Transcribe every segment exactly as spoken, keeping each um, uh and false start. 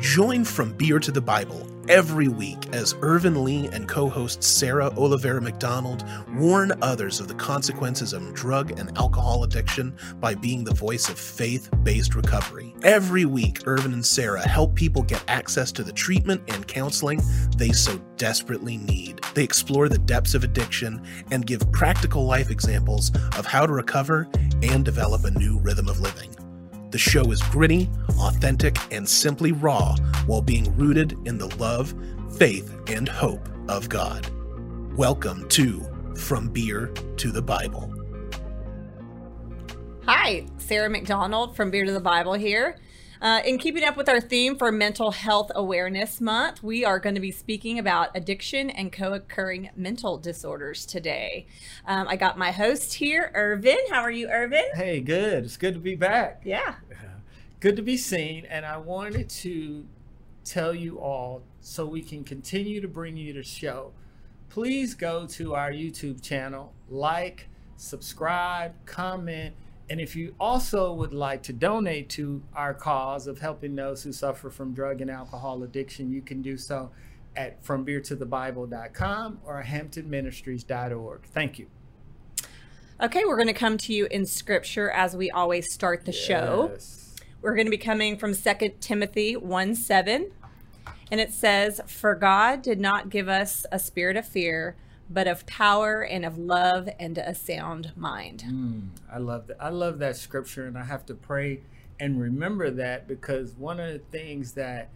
Join From Beer to the Bible every week as Irvin Lee and co-host Sarah Olivera McDonald warn others of the consequences of drug and alcohol addiction by being the voice of faith-based recovery. Every week, Irvin and Sarah help people get access to the treatment and counseling they so desperately need. They explore the depths of addiction and give practical life examples of how to recover and develop a new rhythm of living. The show is gritty, authentic, and simply raw while being rooted in the love, faith, and hope of God. Welcome to From Beer to the Bible. Hi, Sarah McDonald from Beer to the Bible here. Uh, in keeping up with our theme for Mental Health Awareness Month, we are going to be speaking about addiction and co-occurring mental disorders today. Um, I got my host here, Irvin. How are you, Irvin? Hey, good. It's good to be back. Yeah. Good to be seen. And I wanted to tell you all, so we can continue to bring you the show, please go to our YouTube channel, like, subscribe, comment. And if you also would like to donate to our cause of helping those who suffer from drug and alcohol addiction, you can do so at from beer to the bible dot com or hampton ministries dot org. Thank you. Okay, we're going to come to you in scripture as we always start the yes. show. We're going to be coming from Second Timothy one seven, and it says, "For God did not give us a spirit of fear, but of power and of love and a sound mind." Mm, I love that. I love that scripture, and I have to pray and remember that, because one of the things that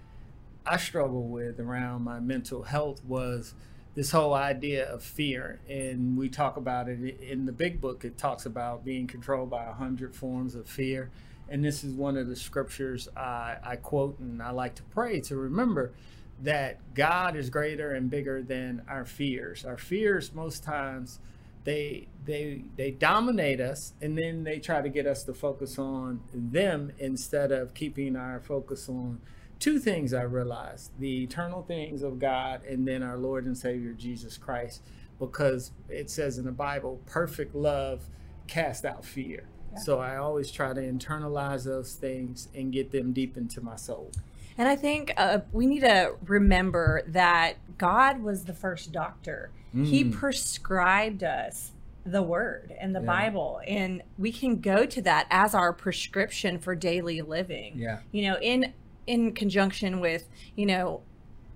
I struggled with around my mental health was this whole idea of fear. And we talk about it in the Big Book. It talks about being controlled by a hundred forms of fear. And this is one of the scriptures I, I quote, and I like to pray to remember that God is greater and bigger than our fears. Our fears, most times, they they they dominate us, and then they try to get us to focus on them instead of keeping our focus on two things I realized: the eternal things of God, and then our Lord and Savior Jesus Christ, because it says in the Bible, perfect love casts out fear. Yeah. So I always try to internalize those things and get them deep into my soul. And I think uh, we need to remember that God was the first doctor. Mm. He prescribed us the word and the yeah. Bible, and we can go to that as our prescription for daily living. Yeah. You know, in in conjunction with, you know,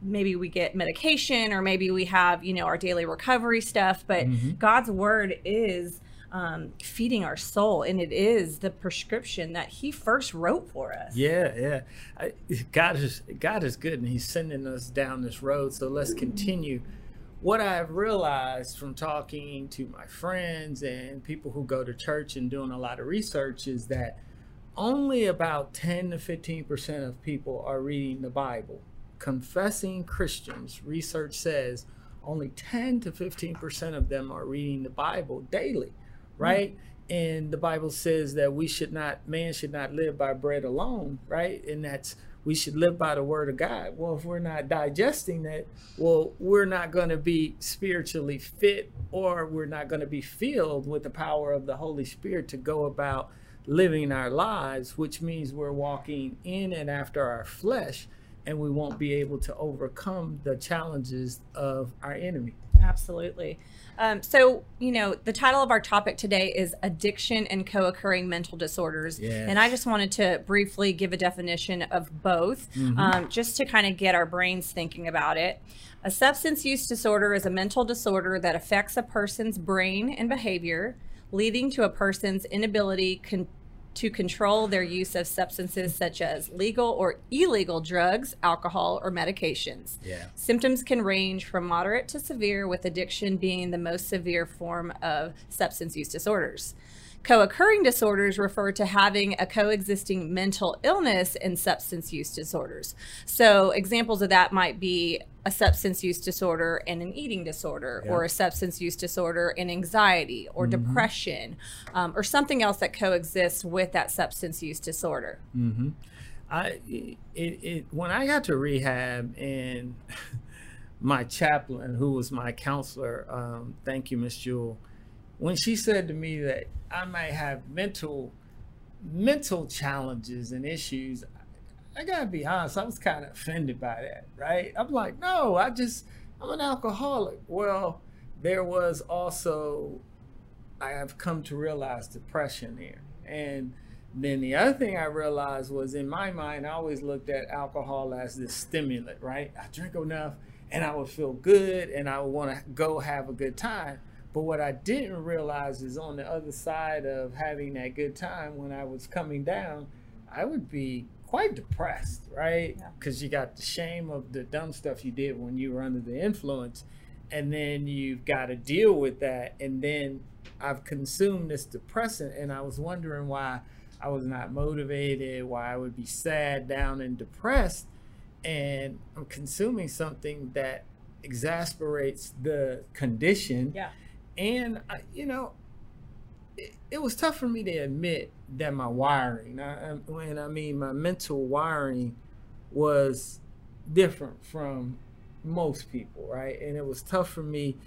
maybe we get medication, or maybe we have, you know, our daily recovery stuff, but mm-hmm. God's word is um feeding our soul, and it is the prescription that he first wrote for us. Yeah, yeah. I, God is God is good, and he's sending us down this road, so let's continue. What I've realized from talking to my friends and people who go to church and doing a lot of research is that only about ten to fifteen percent of people are reading the Bible. Confessing Christians, research says only ten to fifteen percent of them are reading the Bible daily. Right? And the Bible says that we should not, man should not live by bread alone, right? And that's, we should live by the word of God. Well, if we're not digesting that, well, we're not going to be spiritually fit, or we're not going to be filled with the power of the Holy Spirit to go about living our lives, which means we're walking in and after our flesh, and we won't be able to overcome the challenges of our enemy. Absolutely. Um, so, you know, the title of our topic today is addiction and co-occurring mental disorders. Yes. And I just wanted to briefly give a definition of both, mm-hmm. um, just to kind of get our brains thinking about it. A substance use disorder is a mental disorder that affects a person's brain and behavior, leading to a person's inability con- to control their use of substances such as legal or illegal drugs, alcohol, or medications. Yeah. Symptoms can range from moderate to severe, with addiction being the most severe form of substance use disorders. Co-occurring disorders refer to having a coexisting mental illness and substance use disorders. So examples of that might be a substance use disorder and an eating disorder, yeah. or a substance use disorder and anxiety or mm-hmm. depression, um, or something else that coexists with that substance use disorder. Mm-hmm. I, it, it, when I got to rehab, and my chaplain, who was my counselor, um, thank you, Miss Jewel, when she said to me that I might have mental mental challenges and issues, I gotta be honest, I was kind of offended by that, right? I'm like, no, I just, I'm an alcoholic. Well, there was also, I have come to realize, depression there. And then the other thing I realized was, in my mind, I always looked at alcohol as this stimulant, right? I drink enough and I would feel good and I would want to go have a good time. But what I didn't realize is, on the other side of having that good time, when I was coming down, I would be quite depressed, right? Because yeah. you got the shame of the dumb stuff you did when you were under the influence. And then you've got to deal with that. And then I've consumed this depressant, and I was wondering why I was not motivated, why I would be sad, down, and depressed. And I'm consuming something that exasperates the condition. Yeah. And, I, you know, it, it was tough for me to admit that my wiring, I, when I mean my mental wiring, was different from most people, right? And it was tough for me,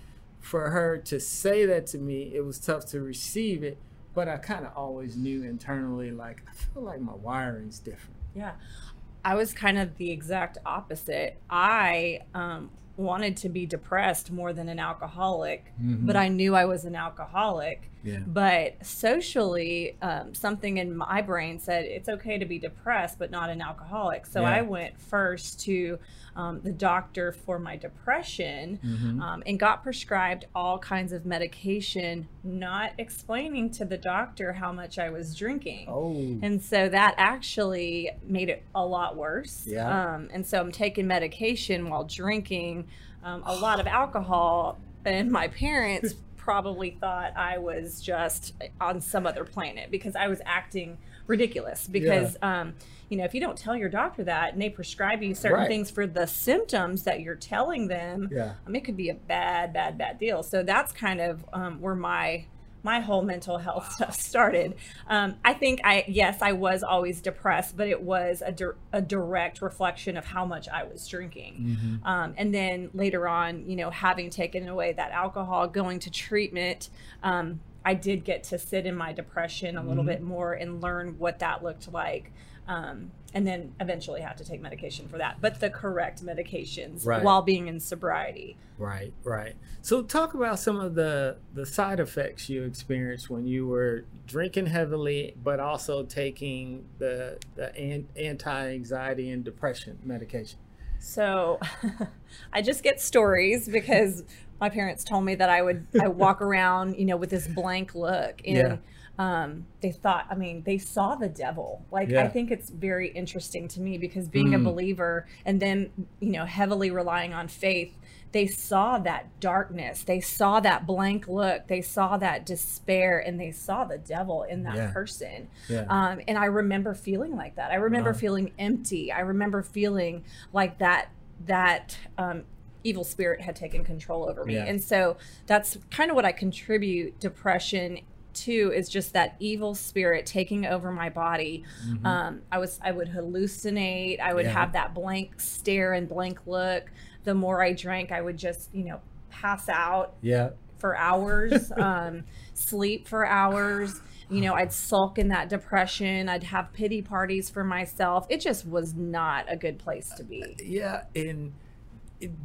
for her to say that to me. It was tough to receive it. But I kind of always knew internally, like, I feel like my wiring's different. Yeah. I was kind of the exact opposite. I um, wanted to be depressed more than an alcoholic, mm-hmm. but I knew I was an alcoholic. Yeah. But socially, um, something in my brain said it's okay to be depressed, but not an alcoholic. So yeah. I went first to um, the doctor for my depression, mm-hmm. um, and got prescribed all kinds of medication, not explaining to the doctor how much I was drinking. Oh. And so that actually made it a lot worse. Yeah. Um, and so I'm taking medication while drinking um, a lot of alcohol, and my parents probably thought I was just on some other planet because I was acting ridiculous. Because, yeah. um, you know, if you don't tell your doctor that, and they prescribe you certain right. things for the symptoms that you're telling them, yeah. um, it could be a bad, bad, bad deal. So that's kind of um, where my my whole mental health stuff started. Um, I think I, yes, I was always depressed, but it was a, di- a direct reflection of how much I was drinking. Mm-hmm. Um, and then later on, you know, having taken away that alcohol, going to treatment, um, I did get to sit in my depression a little mm-hmm. bit more and learn what that looked like. Um, and then eventually had to take medication for that, but the correct medications right. while being in sobriety. Right, right. So talk about some of the, the side effects you experienced when you were drinking heavily, but also taking the, the an- anti-anxiety and depression medication. So I just get stories because my parents told me that I would I walk around, you know, with this blank look. And yeah. um, they thought, I mean, they saw the devil. Like, yeah. I think it's very interesting to me because being mm. a believer and then, you know, heavily relying on faith, they saw that darkness. They saw that blank look. They saw that despair, and they saw the devil in that yeah. person. Yeah. Um, and I remember feeling like that. I remember uh-huh. feeling empty. I remember feeling like that, that, um, evil spirit had taken control over me. Yeah. And so that's kind of what I contribute depression to, is just that evil spirit taking over my body. Mm-hmm. Um, I was, I would hallucinate. I would yeah. have that blank stare and blank look. The more I drank, I would just, you know, pass out yeah. for hours, um, sleep for hours. You know, I'd sulk in that depression. I'd have pity parties for myself. It just was not a good place to be. Yeah. And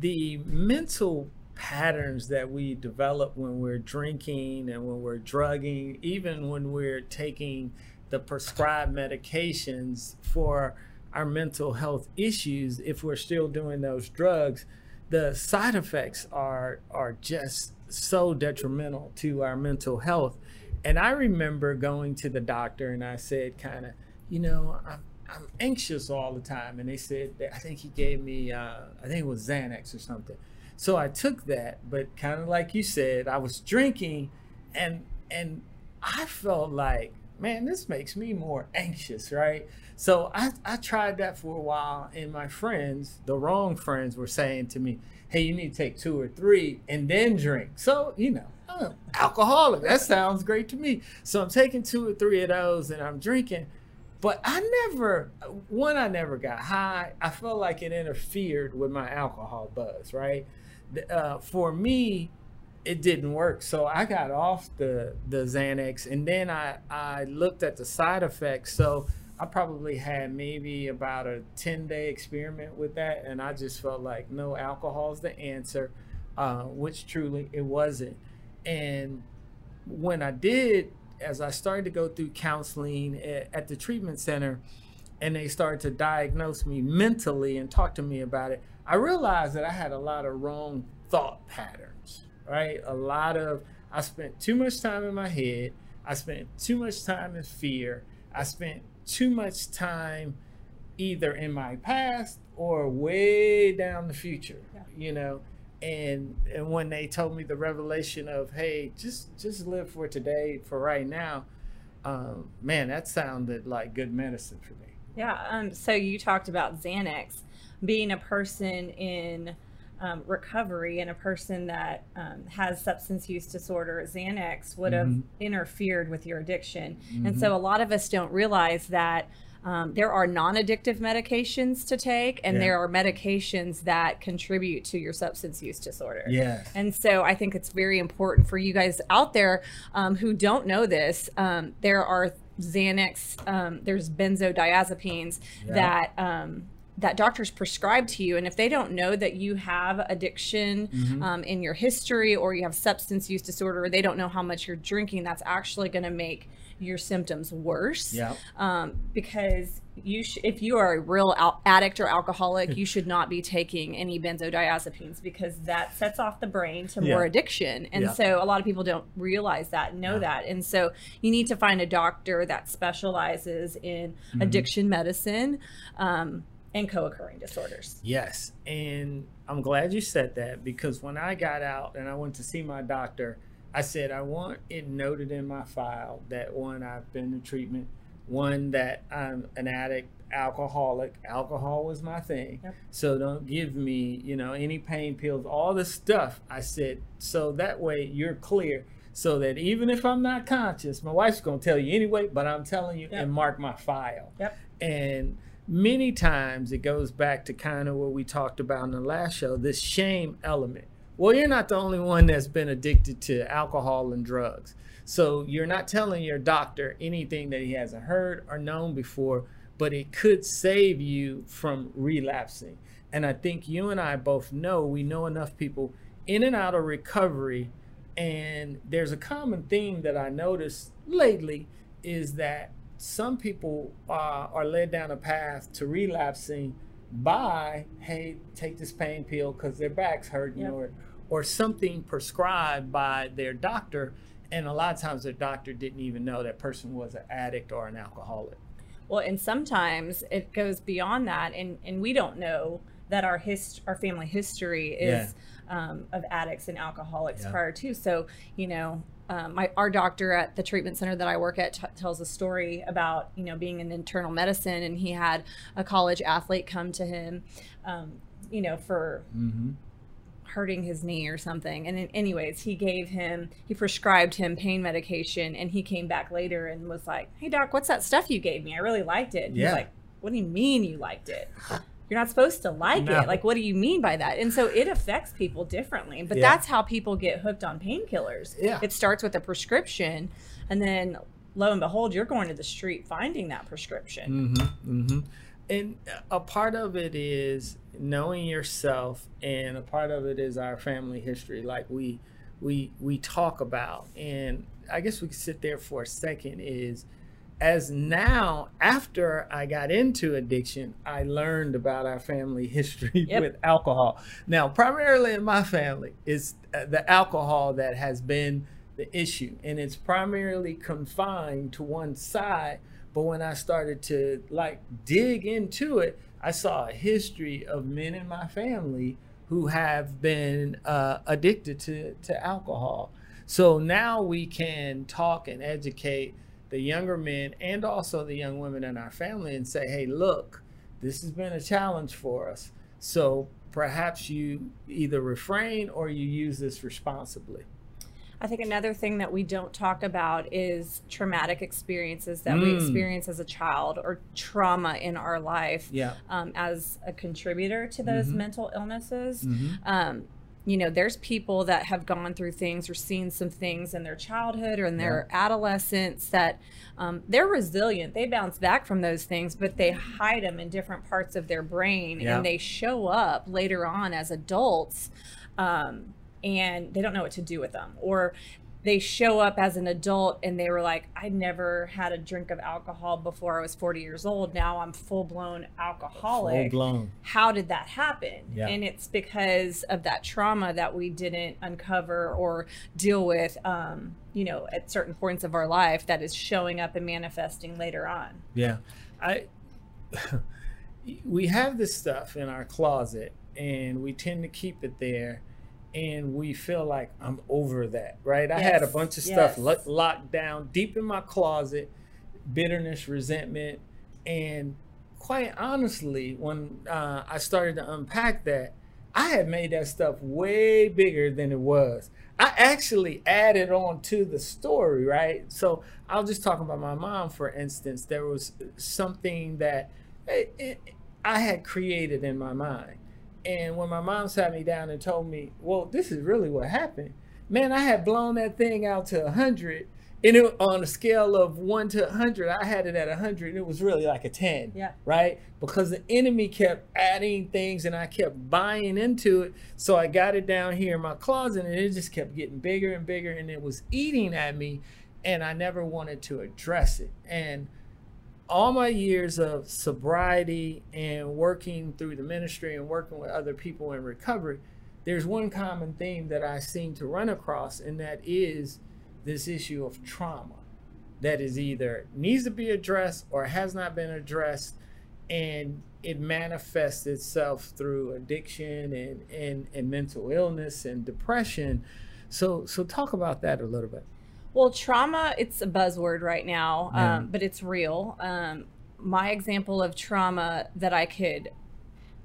the mental patterns that we develop when we're drinking and when we're drugging, even when we're taking the prescribed medications for our mental health issues, if we're still doing those drugs, the side effects are are just so detrimental to our mental health. And I remember going to the doctor, and I said, kind of, you know, I'm I'm anxious all the time. And they said, that, I think he gave me, uh, I think it was Xanax or something. So I took that, but kind of like you said, I was drinking, and and I felt like, man, this makes me more anxious, right? So I, I tried that for a while, and my friends, the wrong friends, were saying to me, hey, you need to take two or three and then drink. So, you know, I'm alcoholic, that sounds great to me. So I'm taking two or three of those, and I'm drinking. But I never, one, I never got high. I felt like it interfered with my alcohol buzz, right? Uh, for me, it didn't work. So I got off the, the Xanax, and then I, I looked at the side effects. So I probably had maybe about a ten day experiment with that, and I just felt like no, alcohol is the answer, uh, which truly it wasn't. And when I did, as I started to go through counseling at, at the treatment center, and they started to diagnose me mentally and talk to me about it, I realized that I had a lot of wrong thought patterns, right? A lot of, I spent too much time in my head, I spent too much time in fear, I spent too much time either in my past or way down the future, yeah. you know? And and when they told me the revelation of, hey, just, just live for today, for right now, um, man, that sounded like good medicine for me. Yeah, um, so you talked about Xanax, being a person in um, recovery and a person that um, has substance use disorder, Xanax would have mm-hmm. interfered with your addiction. Mm-hmm. And so a lot of us don't realize that um, there are non-addictive medications to take, and yeah. there are medications that contribute to your substance use disorder. Yes. And so I think it's very important for you guys out there um, who don't know this, um, there are Xanax, um, there's benzodiazepines yeah. that, um, that doctors prescribe to you. And if they don't know that you have addiction mm-hmm. um, in your history, or you have substance use disorder, or they don't know how much you're drinking, that's actually going to make your symptoms worse. Yep. Um, because you sh- if you are a real al- addict or alcoholic, you should not be taking any benzodiazepines, because that sets off the brain to yeah. more addiction. And yeah. so a lot of people don't realize that, know yeah. that. And so you need to find a doctor that specializes in mm-hmm. addiction medicine, um, and co-occurring disorders. Yes, and I'm glad you said that, because when I got out and I went to see my doctor, I said, I want it noted in my file that one, I've been in treatment, one, that I'm an addict, alcoholic, alcohol was my thing, yep. so don't give me, you know, any pain pills, all this stuff. I said, so that way you're clear, so that even if I'm not conscious, my wife's gonna tell you anyway, but I'm telling you yep. and mark my file. Yep. And many times it goes back to kind of what we talked about in the last show, this shame element. Well, you're not the only one that's been addicted to alcohol and drugs. So you're not telling your doctor anything that he hasn't heard or known before, but it could save you from relapsing. And I think you and I both know, we know enough people in and out of recovery. And there's a common theme that I noticed lately, is that some people uh, are led down a path to relapsing by, hey, take this pain pill because their back's hurting, yep. or or something prescribed by their doctor. And a lot of times their doctor didn't even know that person was an addict or an alcoholic. Well, and sometimes it goes beyond that, and, and we don't know that our hist- our family history is yeah. um, of addicts and alcoholics yeah. prior to. So, you know, Um, my, our doctor at the treatment center that I work at t- tells a story about, you know, being in internal medicine, and he had a college athlete come to him, um, you know, for mm-hmm. hurting his knee or something. And then anyways, he gave him, he prescribed him pain medication, and he came back later and was like, hey doc, what's that stuff you gave me? I really liked it. And yeah. he's like, what do you mean you liked it? You're not supposed to like no. it. Like, what do you mean by that? And so it affects people differently. But yeah. that's how people get hooked on painkillers. Yeah. It starts with a prescription, and then lo and behold, you're going to the street finding that prescription. Mm-hmm, mm-hmm. And a part of it is knowing yourself, and a part of it is our family history, like we we we talk about. And I guess we could sit there for a second is, as now, after I got into addiction, I learned about our family history yep. with alcohol. Now, primarily in my family, it's the alcohol that has been the issue, and it's primarily confined to one side. But when I started to like dig into it, I saw a history of men in my family who have been uh, addicted to, to alcohol. So now we can talk and educate the younger men and also the young women in our family and say, hey, look, this has been a challenge for us. So perhaps you either refrain or you use this responsibly. I think another thing that we don't talk about is traumatic experiences that mm. we experience as a child, or trauma in our life yeah. um, as a contributor to those mm-hmm. mental illnesses. Mm-hmm. Um, you know, there's people that have gone through things or seen some things in their childhood or in their yeah. adolescence that um, they're resilient. They bounce back from those things, but they hide them in different parts of their brain yeah. and they show up later on as adults um, and they don't know what to do with them. Or they show up as an adult and they were like, I never had a drink of alcohol before I was forty years old. Now I'm full blown alcoholic. Full blown. How did that happen? Yeah. And it's because of that trauma that we didn't uncover or deal with, um, you know, at certain points of our life that is showing up and manifesting later on. Yeah. I, we have this stuff in our closet and we tend to keep it there. And we feel like I'm over that, right? Yes. I had a bunch of stuff yes. lo- locked down deep in my closet, bitterness, resentment. And quite honestly, when uh, I started to unpack that, I had made that stuff way bigger than it was. I actually added on to the story, right? So I was just talking about my mom, for instance. There was something that it, it, I had created in my mind. And when my mom sat me down and told me, well, this is really what happened, man, I had blown that thing out to one hundred. And it, on a scale of one to one hundred, I had it at one hundred. And it was really like a ten, yeah. right? Because the enemy kept adding things and I kept buying into it. So I got it down here in my closet and it just kept getting bigger and bigger. And it was eating at me and I never wanted to address it. And all my years of sobriety and working through the ministry and working with other people in recovery, there's one common theme that I seem to run across, and that is this issue of trauma that is either needs to be addressed or has not been addressed, and it manifests itself through addiction and, and, and mental illness and depression. So, so talk about that a little bit. Well, trauma, it's a buzzword right now, yeah. um, but it's real. Um, my example of trauma that I could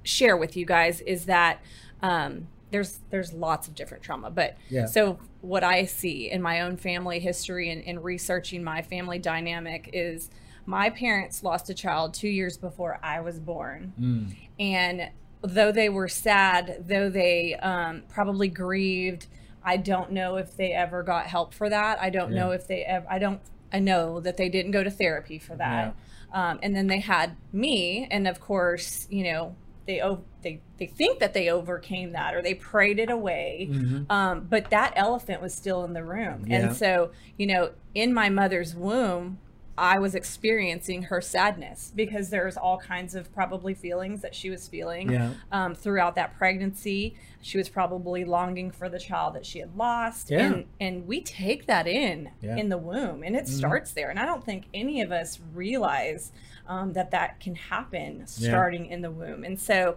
share with you guys is that um, there's there's lots of different trauma. But yeah. so what I see in my own family history and, and researching my family dynamic is my parents lost a child two years before I was born. Mm. And though they were sad, though they um, probably grieved, I don't know if they ever got help for that. I don't yeah. know if they ever, I don't, I know that they didn't go to therapy for that. Yeah. Um, and then they had me. And of course, you know, they, they, they think that they overcame that or they prayed it away. Mm-hmm. Um, but that elephant was still in the room. Yeah. And so, you know, in my mother's womb, I was experiencing her sadness because there's all kinds of probably feelings that she was feeling yeah. um, throughout that pregnancy. She was probably longing for the child that she had lost. Yeah. And, and we take that in, yeah. in the womb, and it mm-hmm. starts there. And I don't think any of us realize um, that that can happen starting yeah. in the womb. And so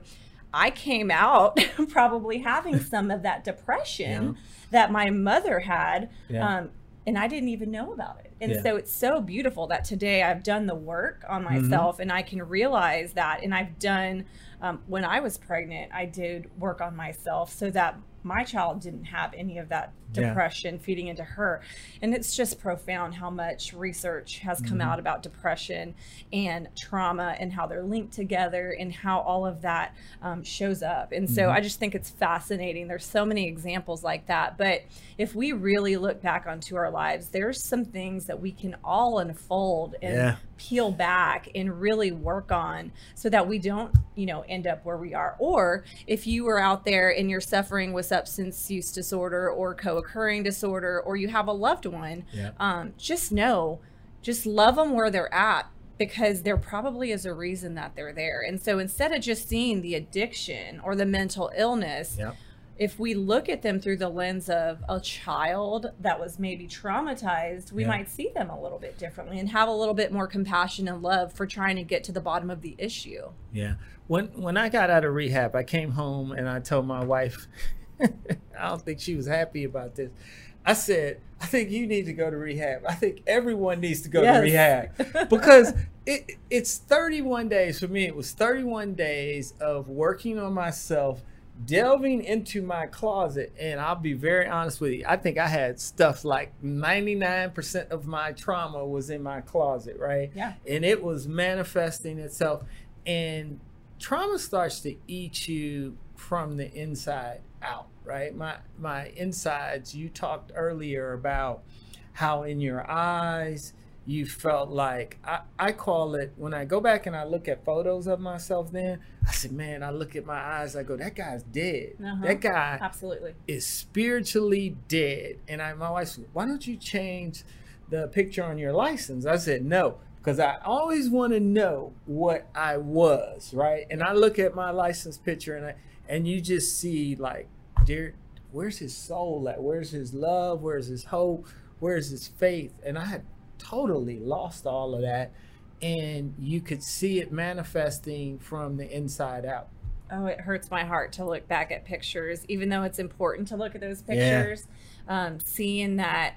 I came out probably having some of that depression yeah. that my mother had, yeah. um, and I didn't even know about it. And yeah. so it's so beautiful that today I've done the work on myself mm-hmm. and I can realize that. And I've done, um, when I was pregnant, I did work on myself so that my child didn't have any of that depression yeah. feeding into her. And it's just profound how much research has come mm-hmm. out about depression and trauma and how they're linked together and how all of that um, shows up. And so mm-hmm. I just think it's fascinating. There's so many examples like that. But if we really look back onto our lives, there's some things that we can all unfold and yeah. peel back and really work on so that we don't, you know, end up where we are. Or if you were out there and you're suffering with substance use disorder or co-occurring disorder, or you have a loved one, yeah. um, just know, just love them where they're at, because there probably is a reason that they're there. And so instead of just seeing the addiction or the mental illness, yeah. if we look at them through the lens of a child that was maybe traumatized, we yeah. might see them a little bit differently and have a little bit more compassion and love for trying to get to the bottom of the issue. Yeah. When, when I got out of rehab, I came home and I told my wife, I don't think she was happy about this. I said, I think you need to go to rehab. I think everyone needs to go yes. to rehab, because it, it's thirty-one days. For me, it was thirty-one days of working on myself, delving into my closet. And I'll be very honest with you, I think I had stuff like ninety-nine percent of my trauma was in my closet, right? Yeah. And it was manifesting itself. And trauma starts to eat you from the inside out, right? My, my insides, you talked earlier about how in your eyes you felt like, I, I call it, when I go back and I look at photos of myself then, I said, man, I look at my eyes, I go, that guy's dead. Uh-huh. That guy absolutely is spiritually dead. And I, my wife said, why don't you change the picture on your license? I said, no, because I always want to know what I was, right? And I look at my license picture and I, and you just see like, dear, where's his soul at? Where's his love? Where's his hope? Where's his faith? And I had totally lost all of that, and you could see it manifesting from the inside out. Oh, it hurts my heart to look back at pictures, even though it's important to look at those pictures. Yeah. Um, seeing that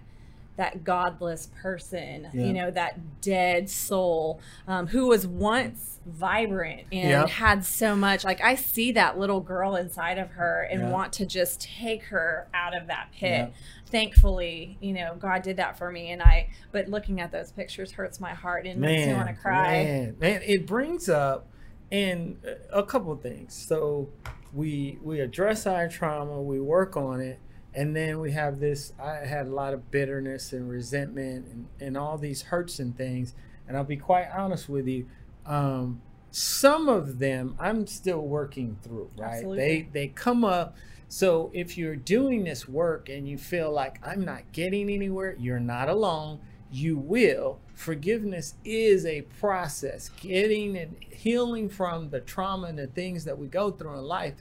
that godless person, yeah. you know, that dead soul um, who was once vibrant and yeah. had so much, like I see that little girl inside of her and yeah. want to just take her out of that pit. Yeah. Thankfully, you know, God did that for me. And I, but looking at those pictures hurts my heart and man, makes me want to cry. Man, man, it brings up and a couple of things. So we, we address our trauma, we work on it. And then we have this, I had a lot of bitterness and resentment and, and all these hurts and things. And I'll be quite honest with you. Um, some of them I'm still working through, right? Absolutely. They they come up. So if you're doing this work and you feel like I'm not getting anywhere, you're not alone. You will. Forgiveness is a process. Getting and healing from the trauma and the things that we go through in life,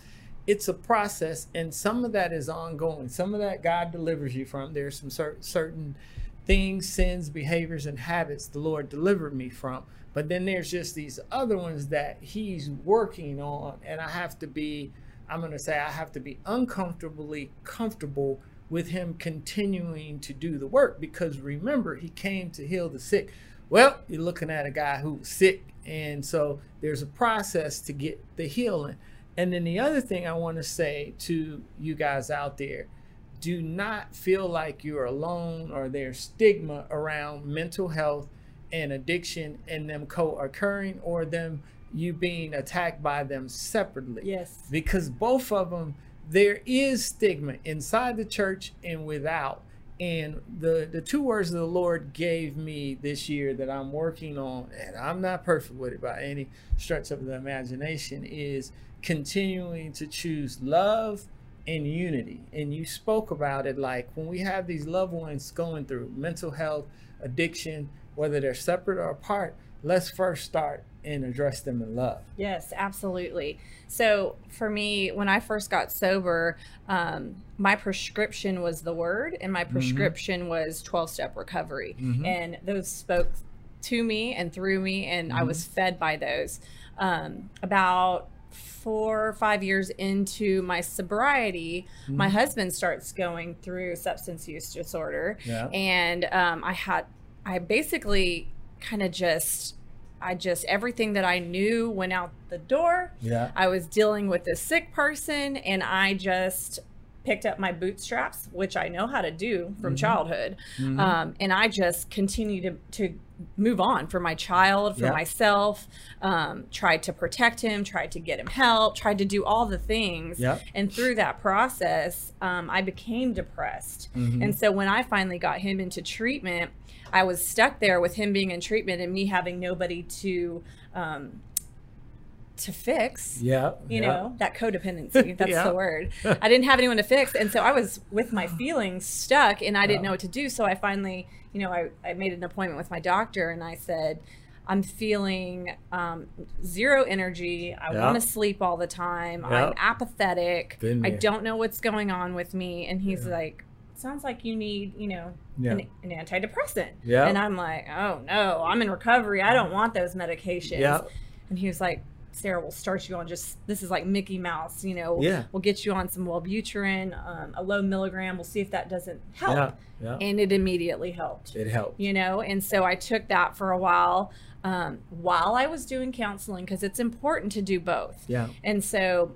it's a process, and some of that is ongoing. Some of that God delivers you from. There's some cer- certain things, sins, behaviors, and habits the Lord delivered me from. But then there's just these other ones that he's working on, and I have to be, I'm gonna say I have to be uncomfortably comfortable with him continuing to do the work, because remember, he came to heal the sick. Well, you're looking at a guy who was sick, and so there's a process to get the healing. And then the other thing I want to say to you guys out there, do not feel like you're alone or there's stigma around mental health and addiction and them co-occurring or them you being attacked by them separately. Yes. Because both of them, there is stigma inside the church and without. And the, the two words that the Lord gave me this year that I'm working on, and I'm not perfect with it by any stretch of the imagination, is continuing to choose love and unity. And you spoke about it, like when we have these loved ones going through mental health, addiction, whether they're separate or apart, let's first start and address them in love. Yes, absolutely. So for me, when I first got sober, um, my prescription was the word, and my prescription mm-hmm. was twelve-step recovery. Mm-hmm. And those spoke to me and through me, and mm-hmm. I was fed by those. Um, about four or five years into my sobriety, mm-hmm. my husband starts going through substance use disorder. Yeah. And um, I had, I basically kind of just, I just, everything that I knew went out the door. Yeah. I was dealing with this sick person, and I just picked up my bootstraps, which I know how to do from mm-hmm. childhood. Mm-hmm. Um, and I just continued to, to move on for my child, for yeah. myself, um, tried to protect him, tried to get him help, tried to do all the things. Yeah. And through that process, um, I became depressed. Mm-hmm. And so when I finally got him into treatment, I was stuck there with him being in treatment and me having nobody to, um, to fix, yeah, you yeah. know, that codependency, that's yeah. the word. I didn't have anyone to fix. And so I was with my feelings stuck, and I yeah. didn't know what to do. So I finally, you know, I, I made an appointment with my doctor, and I said, I'm feeling um, zero energy. I yeah. want to sleep all the time. Yeah. I'm apathetic. I don't know what's going on with me. And he's yeah. like, sounds like you need, you know, yeah. an, an antidepressant. Yeah. And I'm like, oh no, I'm in recovery. I don't want those medications. Yeah. And he was like, Sarah, will start you on just, this is like Mickey Mouse, you know, yeah. we'll get you on some Wellbutrin, um, a low milligram. We'll see if that doesn't help. Yeah. Yeah. And it immediately helped. It helped. You know, and so I took that for a while um, while I was doing counseling, because it's important to do both. Yeah. And so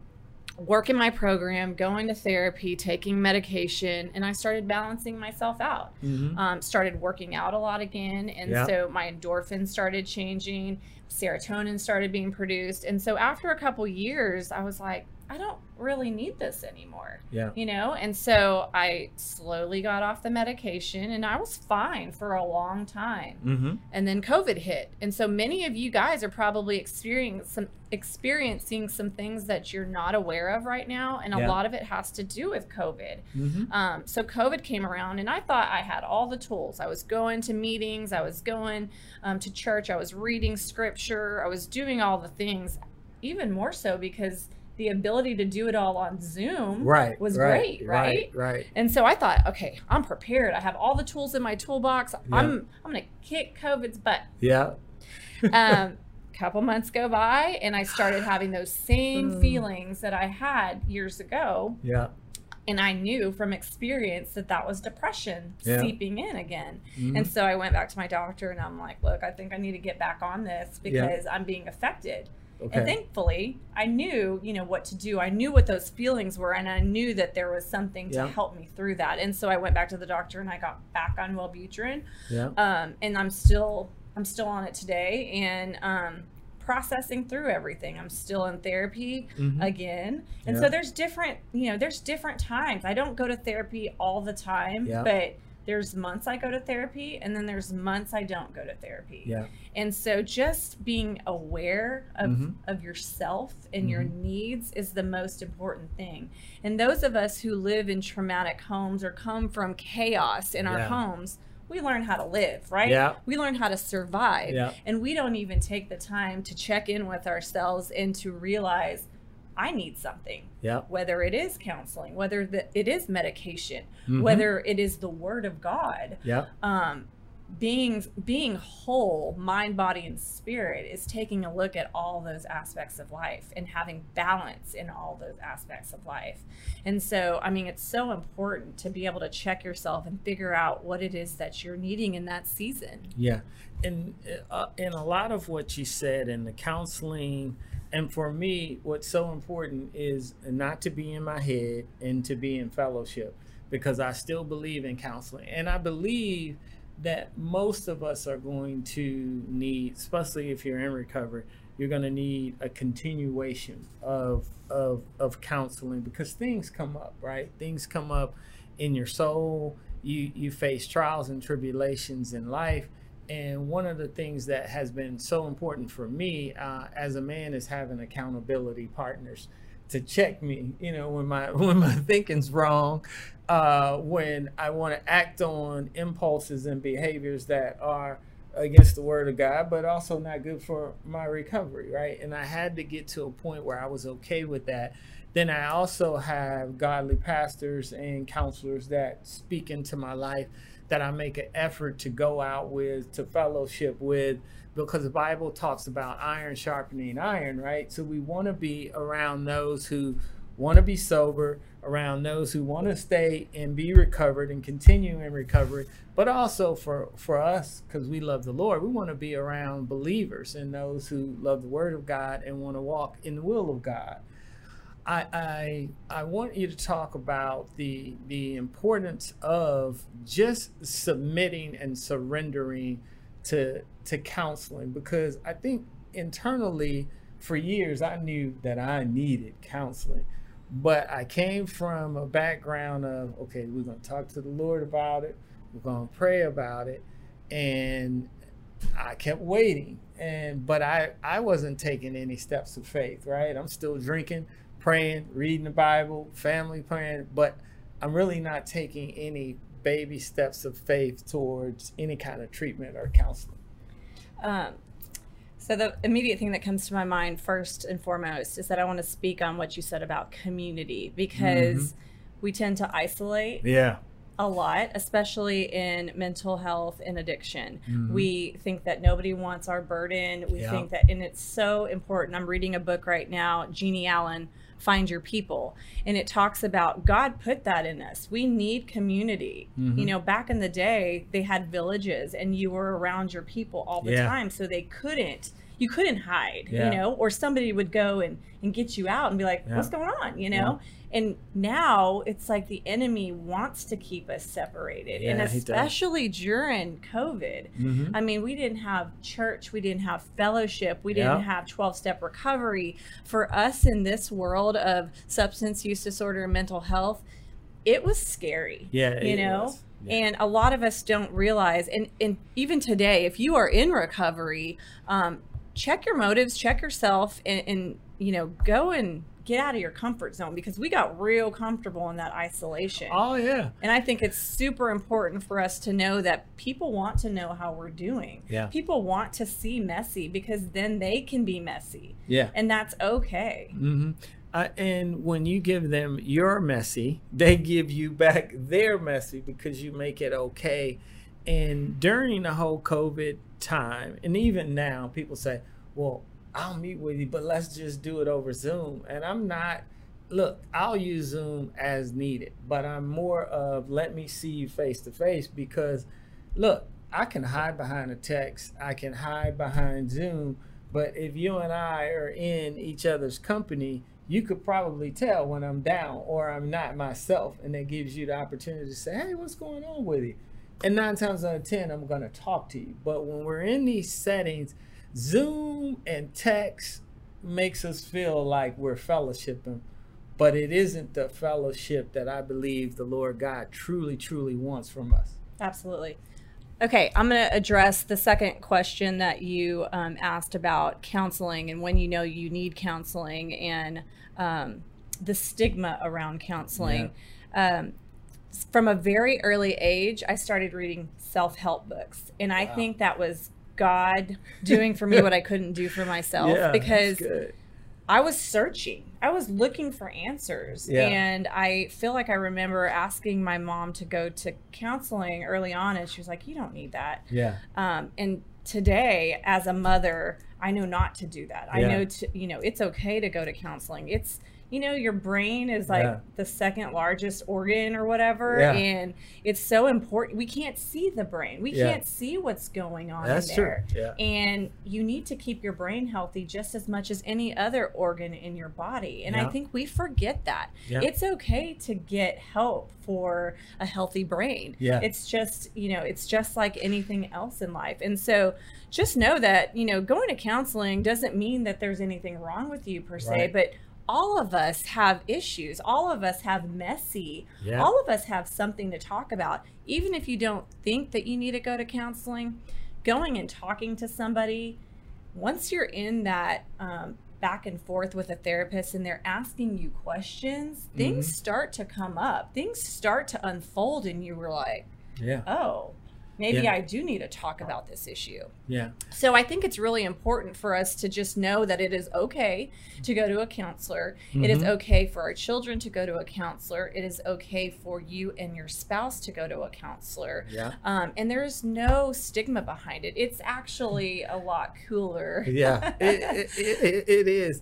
working my program, going to therapy, taking medication, and I started balancing myself out. Mm-hmm. Um, started working out a lot again. And yeah. so my endorphins started changing. serotonin started being produced. And so after a couple years, I was like, I don't really need this anymore. Yeah. You know? And so I slowly got off the medication and I was fine for a long time. Mm-hmm. And then COVID hit. And so many of you guys are probably experiencing some, experiencing some things that you're not aware of right now. And yeah. a lot of it has to do with COVID. Mm-hmm. Um, so COVID came around and I thought I had all the tools. I was going to meetings. I was going um, to church. I was reading scripture. I was doing all the things, even more so because the ability to do it all on Zoom right, was right, great, right? right? Right. And so I thought, okay, I'm prepared. I have all the tools in my toolbox. Yeah. I'm I'm gonna kick COVID's butt. Yeah. um, couple months go by, and I started having those same feelings that I had years ago. Yeah. And I knew from experience that that was depression yeah. seeping in again. Mm-hmm. And so I went back to my doctor, and I'm like, look, I think I need to get back on this because yeah. I'm being affected. Okay. And thankfully, I knew, you know, what to do. I knew what those feelings were, and I knew that there was something yeah. to help me through that. And so I went back to the doctor, and I got back on Wellbutrin. Yeah. Um, and I'm still, I'm still on it today, and um, processing through everything. I'm still in therapy mm-hmm. again. And yeah. so there's different, you know, there's different times. I don't go to therapy all the time, yeah. but there's months I go to therapy, and then there's months I don't go to therapy. Yeah. And so just being aware of, mm-hmm. of yourself and mm-hmm. your needs is the most important thing. And those of us who live in traumatic homes or come from chaos in yeah. our homes, we learn how to live, right? Yeah. We learn how to survive. Yeah. And we don't even take the time to check in with ourselves and to realize I need something, yeah. whether it is counseling, whether the, it is medication, mm-hmm. whether it is the word of God. Yeah. Um, being, being whole, mind, body, and spirit is taking a look at all those aspects of life and having balance in all those aspects of life. And so, I mean, it's so important to be able to check yourself and figure out what it is that you're needing in that season. Yeah. And, uh, and a lot of what you said in the counseling, and for me, what's so important is not to be in my head and to be in fellowship, because I still believe in counseling. And I believe that most of us are going to need, especially if you're in recovery, you're going to need a continuation of, of, of counseling, because things come up, right? Things come up in your soul. You, you face trials and tribulations in life. And one of the things that has been so important for me uh, as a man is having accountability partners to check me, you know, when my when my thinking's wrong, uh, when I want to act on impulses and behaviors that are against the word of God, but also not good for my recovery, right? And I had to get to a point where I was okay with that. Then I also have godly pastors and counselors that speak into my life that I make an effort to go out with, to fellowship with, because the Bible talks about iron sharpening iron, right? So we want to be around those who want to be sober, around those who want to stay and be recovered and continue in recovery, but also for, for us, because we love the Lord, we want to be around believers and those who love the Word of God and want to walk in the will of God. I, I I want you to talk about the the importance of just submitting and surrendering to to counseling, because I think internally for years I knew that I needed counseling, but I came from a background of, okay, we're going to talk to the Lord about it, we're going to pray about it, and I kept waiting, and but I I wasn't taking any steps of faith, right? I'm still drinking, praying, reading the Bible, family praying, but I'm really not taking any baby steps of faith towards any kind of treatment or counseling. Um, so the immediate thing that comes to my mind first and foremost is that I want to speak on what you said about community, because mm-hmm. we tend to isolate. Yeah. A lot, especially in mental health and addiction. Mm-hmm. We think that nobody wants our burden. We yeah. think that, and it's so important. I'm reading a book right now, Jeannie Allen, Find Your People. And it talks about God put that in us. We need community. Mm-hmm. You know, back in the day, they had villages and you were around your people all the yeah. time. So they couldn't. you couldn't hide, yeah. you know, or somebody would go and, and get you out and be like, yeah. what's going on, you know? Yeah. And now it's like the enemy wants to keep us separated. Yeah, and especially during COVID. Mm-hmm. I mean, we didn't have church. We didn't have fellowship. We yeah. didn't have twelve-step recovery. For us in this world of substance use disorder and mental health, it was scary, yeah, you know, yeah. and a lot of us don't realize. And, and even today, if you are in recovery, um, check your motives, check yourself, and, and, you know, go and get out of your comfort zone, because we got real comfortable in that isolation. Oh, yeah. And I think it's super important for us to know that people want to know how we're doing. Yeah. People want to see messy, because then they can be messy. Yeah. And that's okay. Mm-hmm. Uh, and when you give them your messy, they give you back their messy, because you make it okay. And during the whole COVID time, and even now, people say, well, I'll meet with you, but let's just do it over Zoom. And I'm not, look, I'll use Zoom as needed, but I'm more of, let me see you face to face, because look, I can hide behind a text, I can hide behind Zoom, but if you and I are in each other's company, you could probably tell when I'm down or I'm not myself. And that gives you the opportunity to say, hey, what's going on with you? And nine times out of ten, I'm gonna talk to you. But when we're in these settings, Zoom and text makes us feel like we're fellowshipping, but it isn't the fellowship that I believe the Lord God truly, truly wants from us. Absolutely. Okay, I'm going to address the second question that you um, asked about counseling and when you know you need counseling, and um, the stigma around counseling. Yeah. Um, from a very early age, I started reading self-help books, and I wow. think that was God doing for me what I couldn't do for myself, yeah, because I was searching. I was looking for answers. Yeah. And I feel like I remember asking my mom to go to counseling early on, and she was like, you don't need that. Yeah. Um, and today, as a mother, I know not to do that. Yeah. I know, to, you know, it's okay to go to counseling. It's, you know, your brain is like yeah. the second largest organ or whatever. Yeah. And it's so important. We can't see the brain. We yeah. can't see what's going on That's in there. True. Yeah. And you need to keep your brain healthy just as much as any other organ in your body. And yeah. I think we forget that. Yeah. It's okay to get help for a healthy brain. Yeah. It's just, you know, it's just like anything else in life. And so just know that, you know, going to counseling doesn't mean that there's anything wrong with you per se, right. but all of us have issues. All of us have messy. Yeah. All of us have something to talk about. Even if you don't think that you need to go to counseling, going and talking to somebody, once you're in that um, back and forth with a therapist and they're asking you questions, mm-hmm. things start to come up. Things start to unfold, and you were like, yeah. oh, maybe yeah. I do need to talk about this issue. Yeah. So I think it's really important for us to just know that it is okay to go to a counselor. Mm-hmm. It is okay for our children to go to a counselor. It is okay for you and your spouse to go to a counselor. Yeah. Um, and there is no stigma behind it. It's actually a lot cooler. Yeah, it, it, it, it is.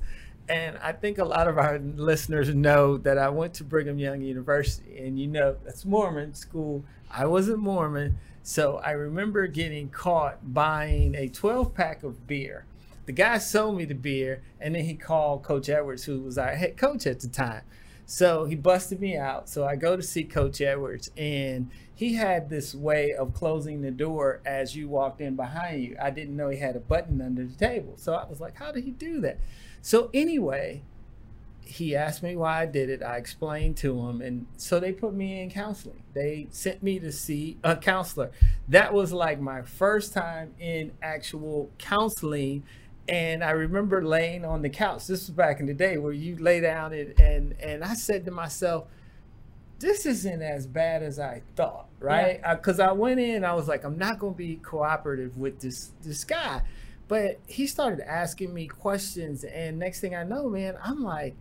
And I think a lot of our listeners know that I went to Brigham Young University, and you know, that's Mormon school. I wasn't Mormon. So I remember getting caught buying a twelve pack of beer. The guy sold me the beer, and then he called Coach Edwards, who was our head coach at the time. So he busted me out. So I go to see Coach Edwards, and he had this way of closing the door as you walked in behind you. I didn't know he had a button under the table. So I was like, how did he do that? So anyway, he asked me why I did it. I explained to him. And so they put me in counseling. They sent me to see a counselor. That was like my first time in actual counseling. And I remember laying on the couch. This was back in the day where you lay down, and, and, and I said to myself, this isn't as bad as I thought, right? Because yeah. I, I went in, I was like, I'm not going to be cooperative with this, this guy. But he started asking me questions. And next thing I know, man, I'm like,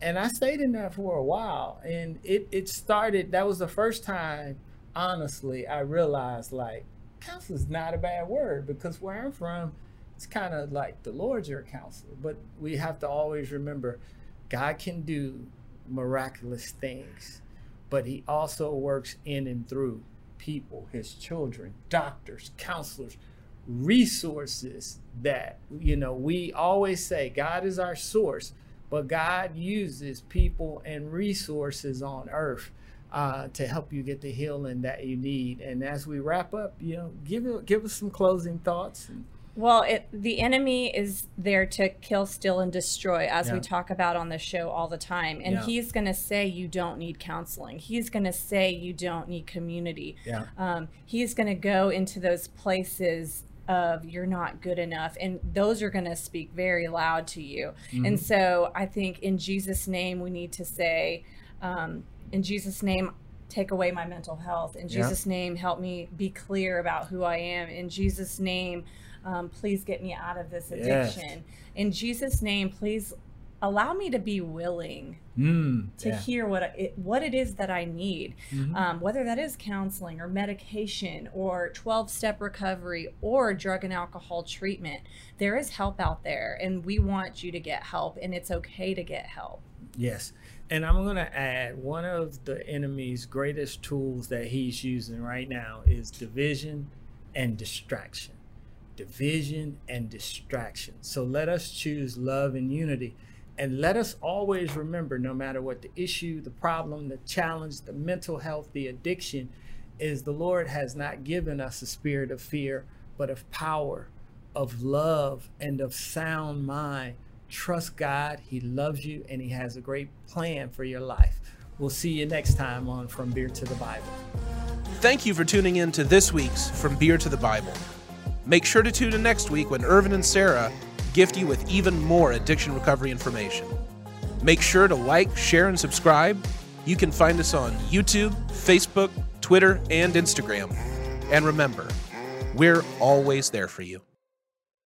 and I stayed in there for a while. And it, it started, that was the first time, honestly, I realized like, counselor's not a bad word, because where I'm from, it's kind of like the Lord's your counselor. But we have to always remember, God can do miraculous things, but he also works in and through people, his children, doctors, counselors, resources that, you know, we always say God is our source, but God uses people and resources on earth uh, to help you get the healing that you need. And as we wrap up, you know, give, give us some closing thoughts. And, well, it, the enemy is there to kill, steal, and destroy, as yeah. we talk about on the show all the time. And yeah. he's going to say you don't need counseling. He's going to say you don't need community. Yeah. Um, he's going to go into those places of you're not good enough, and those are going to speak very loud to you. Mm-hmm. And so I think in Jesus' name, we need to say, um, in Jesus' name, take away my mental health. In Jesus' yeah. name, help me be clear about who I am. In Jesus' name, Um, please get me out of this addiction. Yes. In Jesus' name, please allow me to be willing mm, to yeah. hear what it, what it is that I need, mm-hmm. um, whether that is counseling or medication or twelve-step recovery or drug and alcohol treatment. There is help out there, and we want you to get help, and it's okay to get help. Yes. And I'm going to add, one of the enemy's greatest tools that he's using right now is division and distraction. Division and distraction. So let us choose love and unity, and let us always remember, no matter what the issue, the problem, the challenge, the mental health, the addiction is, the Lord has not given us a spirit of fear, but of power, of love, and of sound mind. Trust God. He loves you, and he has a great plan for your life. We'll see you next time on From Beer to the Bible. Thank you for tuning in to this week's From Beer to the Bible. Make sure to tune in next week when Irvin and Sarah gift you with even more addiction recovery information. Make sure to like, share, and subscribe. You can find us on YouTube, Facebook, Twitter, and Instagram. And remember, we're always there for you.